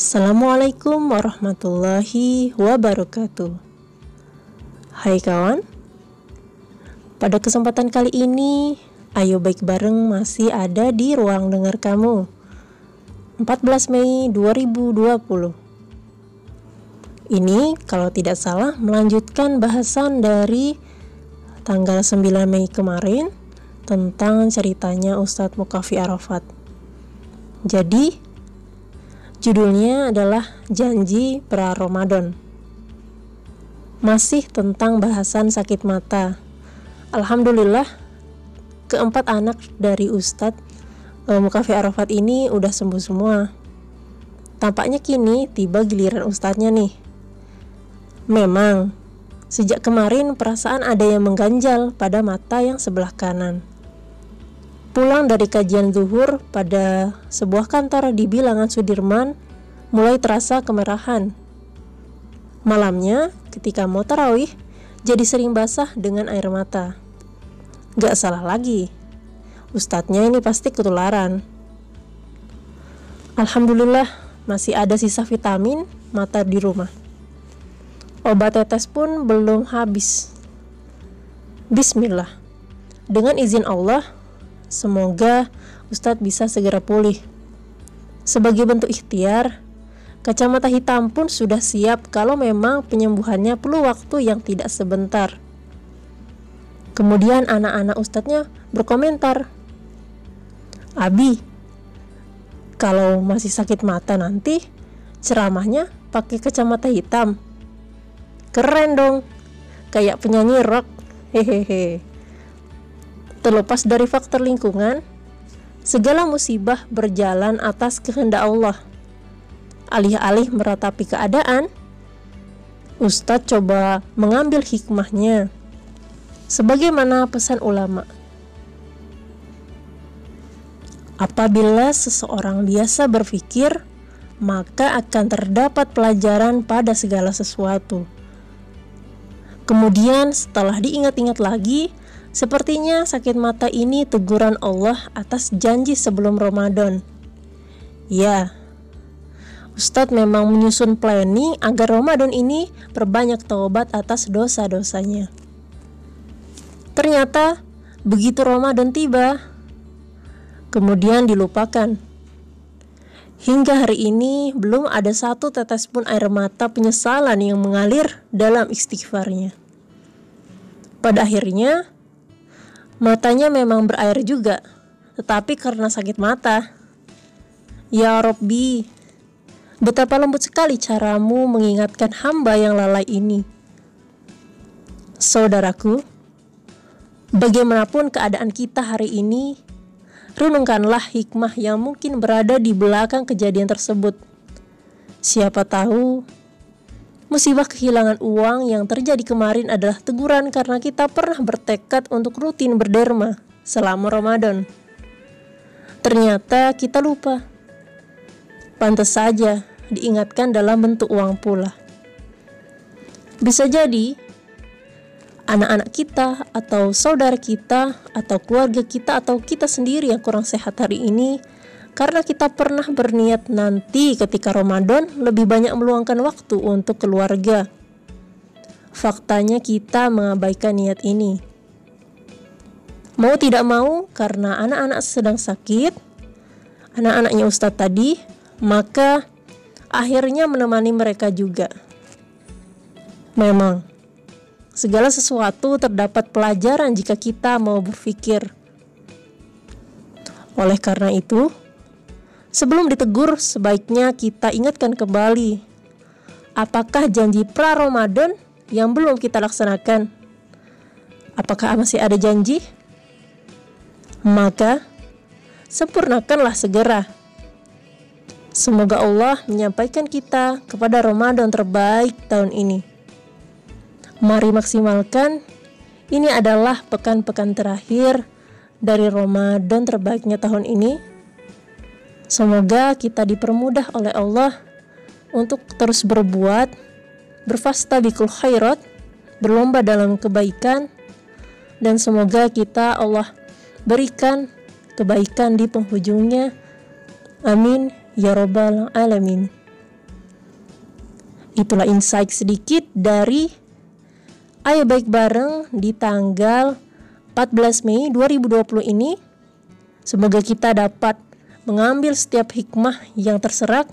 Assalamualaikum warahmatullahi wabarakatuh. Hai kawan, pada kesempatan kali ini Ayo Baik Bareng masih ada di ruang dengar kamu 14 Mei 2020. Ini kalau tidak salah melanjutkan bahasan dari tanggal 9 Mei kemarin tentang ceritanya Ustadz Mukhaffi Arafat. Jadi judulnya adalah Janji Pra Ramadan. Masih tentang bahasan sakit mata. Alhamdulillah keempat anak dari Ustadz Mukhaffi Arafat ini udah sembuh semua. Tampaknya kini tiba giliran Ustadznya nih. Memang sejak kemarin perasaan ada yang mengganjal pada mata yang sebelah kanan. Pulang dari kajian zuhur pada sebuah kantor di Bilangan Sudirman, mulai terasa kemerahan. Malamnya, ketika mau tarawih, jadi sering basah dengan air mata. Gak salah lagi, ustadznya ini pasti ketularan. Alhamdulillah, masih ada sisa vitamin mata di rumah. Obat tetes pun belum habis. Bismillah, dengan izin Allah, semoga Ustadz bisa segera pulih. Sebagai bentuk ikhtiar, kacamata hitam pun sudah siap kalau memang penyembuhannya perlu waktu yang tidak sebentar. Kemudian anak-anak Ustadznya berkomentar, "Abi, kalau masih sakit mata nanti ceramahnya pakai kacamata hitam. Keren dong, kayak penyanyi rock." Hehehe. Terlepas dari faktor lingkungan, segala musibah berjalan atas kehendak Allah. Alih-alih meratapi keadaan, Ustadz coba mengambil hikmahnya. Sebagaimana pesan ulama, apabila seseorang biasa berpikir, maka akan terdapat pelajaran pada segala sesuatu. Kemudian setelah diingat-ingat lagi, sepertinya sakit mata ini teguran Allah atas janji sebelum Ramadan. Ya, Ustadz memang menyusun planning agar Ramadan ini perbanyak taubat atas dosa-dosanya. Ternyata begitu Ramadan tiba, kemudian dilupakan. Hingga hari ini belum ada satu tetes pun air mata penyesalan yang mengalir dalam istighfarnya. Pada akhirnya matanya memang berair juga, tetapi karena sakit mata. Ya Rabbi, betapa lembut sekali caramu mengingatkan hamba yang lalai ini. Saudaraku, bagaimanapun keadaan kita hari ini, renungkanlah hikmah yang mungkin berada di belakang kejadian tersebut. Siapa tahu musibah kehilangan uang yang terjadi kemarin adalah teguran karena kita pernah bertekad untuk rutin berderma selama Ramadan. Ternyata kita lupa. Pantas saja diingatkan dalam bentuk uang pula. Bisa jadi anak-anak kita atau saudara kita atau keluarga kita atau kita sendiri yang kurang sehat hari ini, karena kita pernah berniat nanti ketika Ramadan lebih banyak meluangkan waktu untuk keluarga. Faktanya kita mengabaikan niat ini. Mau tidak mau, karena anak-anak sedang sakit, anak-anaknya Ustadz tadi, maka akhirnya menemani mereka juga. Memang, segala sesuatu terdapat pelajaran jika kita mau berpikir. Oleh karena itu, sebelum ditegur, sebaiknya kita ingatkan kembali apakah janji pra Ramadan yang belum kita laksanakan. Apakah masih ada janji? Maka, sempurnakanlah segera. Semoga Allah menyampaikan kita kepada Ramadan terbaik tahun ini. Mari maksimalkan, ini adalah pekan-pekan terakhir dari Ramadan terbaiknya tahun ini. Semoga kita dipermudah oleh Allah untuk terus berbuat, berfastabiqul khairat, berlomba dalam kebaikan, dan semoga kita Allah berikan kebaikan di penghujungnya. Amin ya Rabbal Alamin. Itulah insight sedikit dari Ayo Baik Bareng di tanggal 14 Mei 2020 ini. Semoga kita dapat mengambil setiap hikmah yang terserak,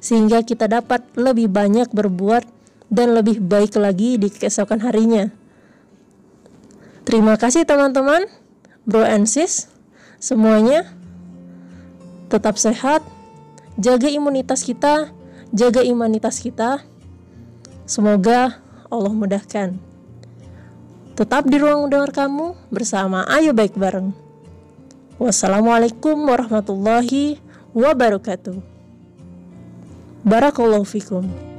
sehingga kita dapat lebih banyak berbuat dan lebih baik lagi di keesokan harinya. Terima kasih teman-teman, bro and sis, semuanya. Tetap sehat, jaga imunitas kita, jaga imanitas kita. Semoga Allah mudahkan. Tetap di ruang dengar kamu bersama Ayo Baik Bareng. Wassalamualaikum warahmatullahi wabarakatuh. Barakallahu fikum.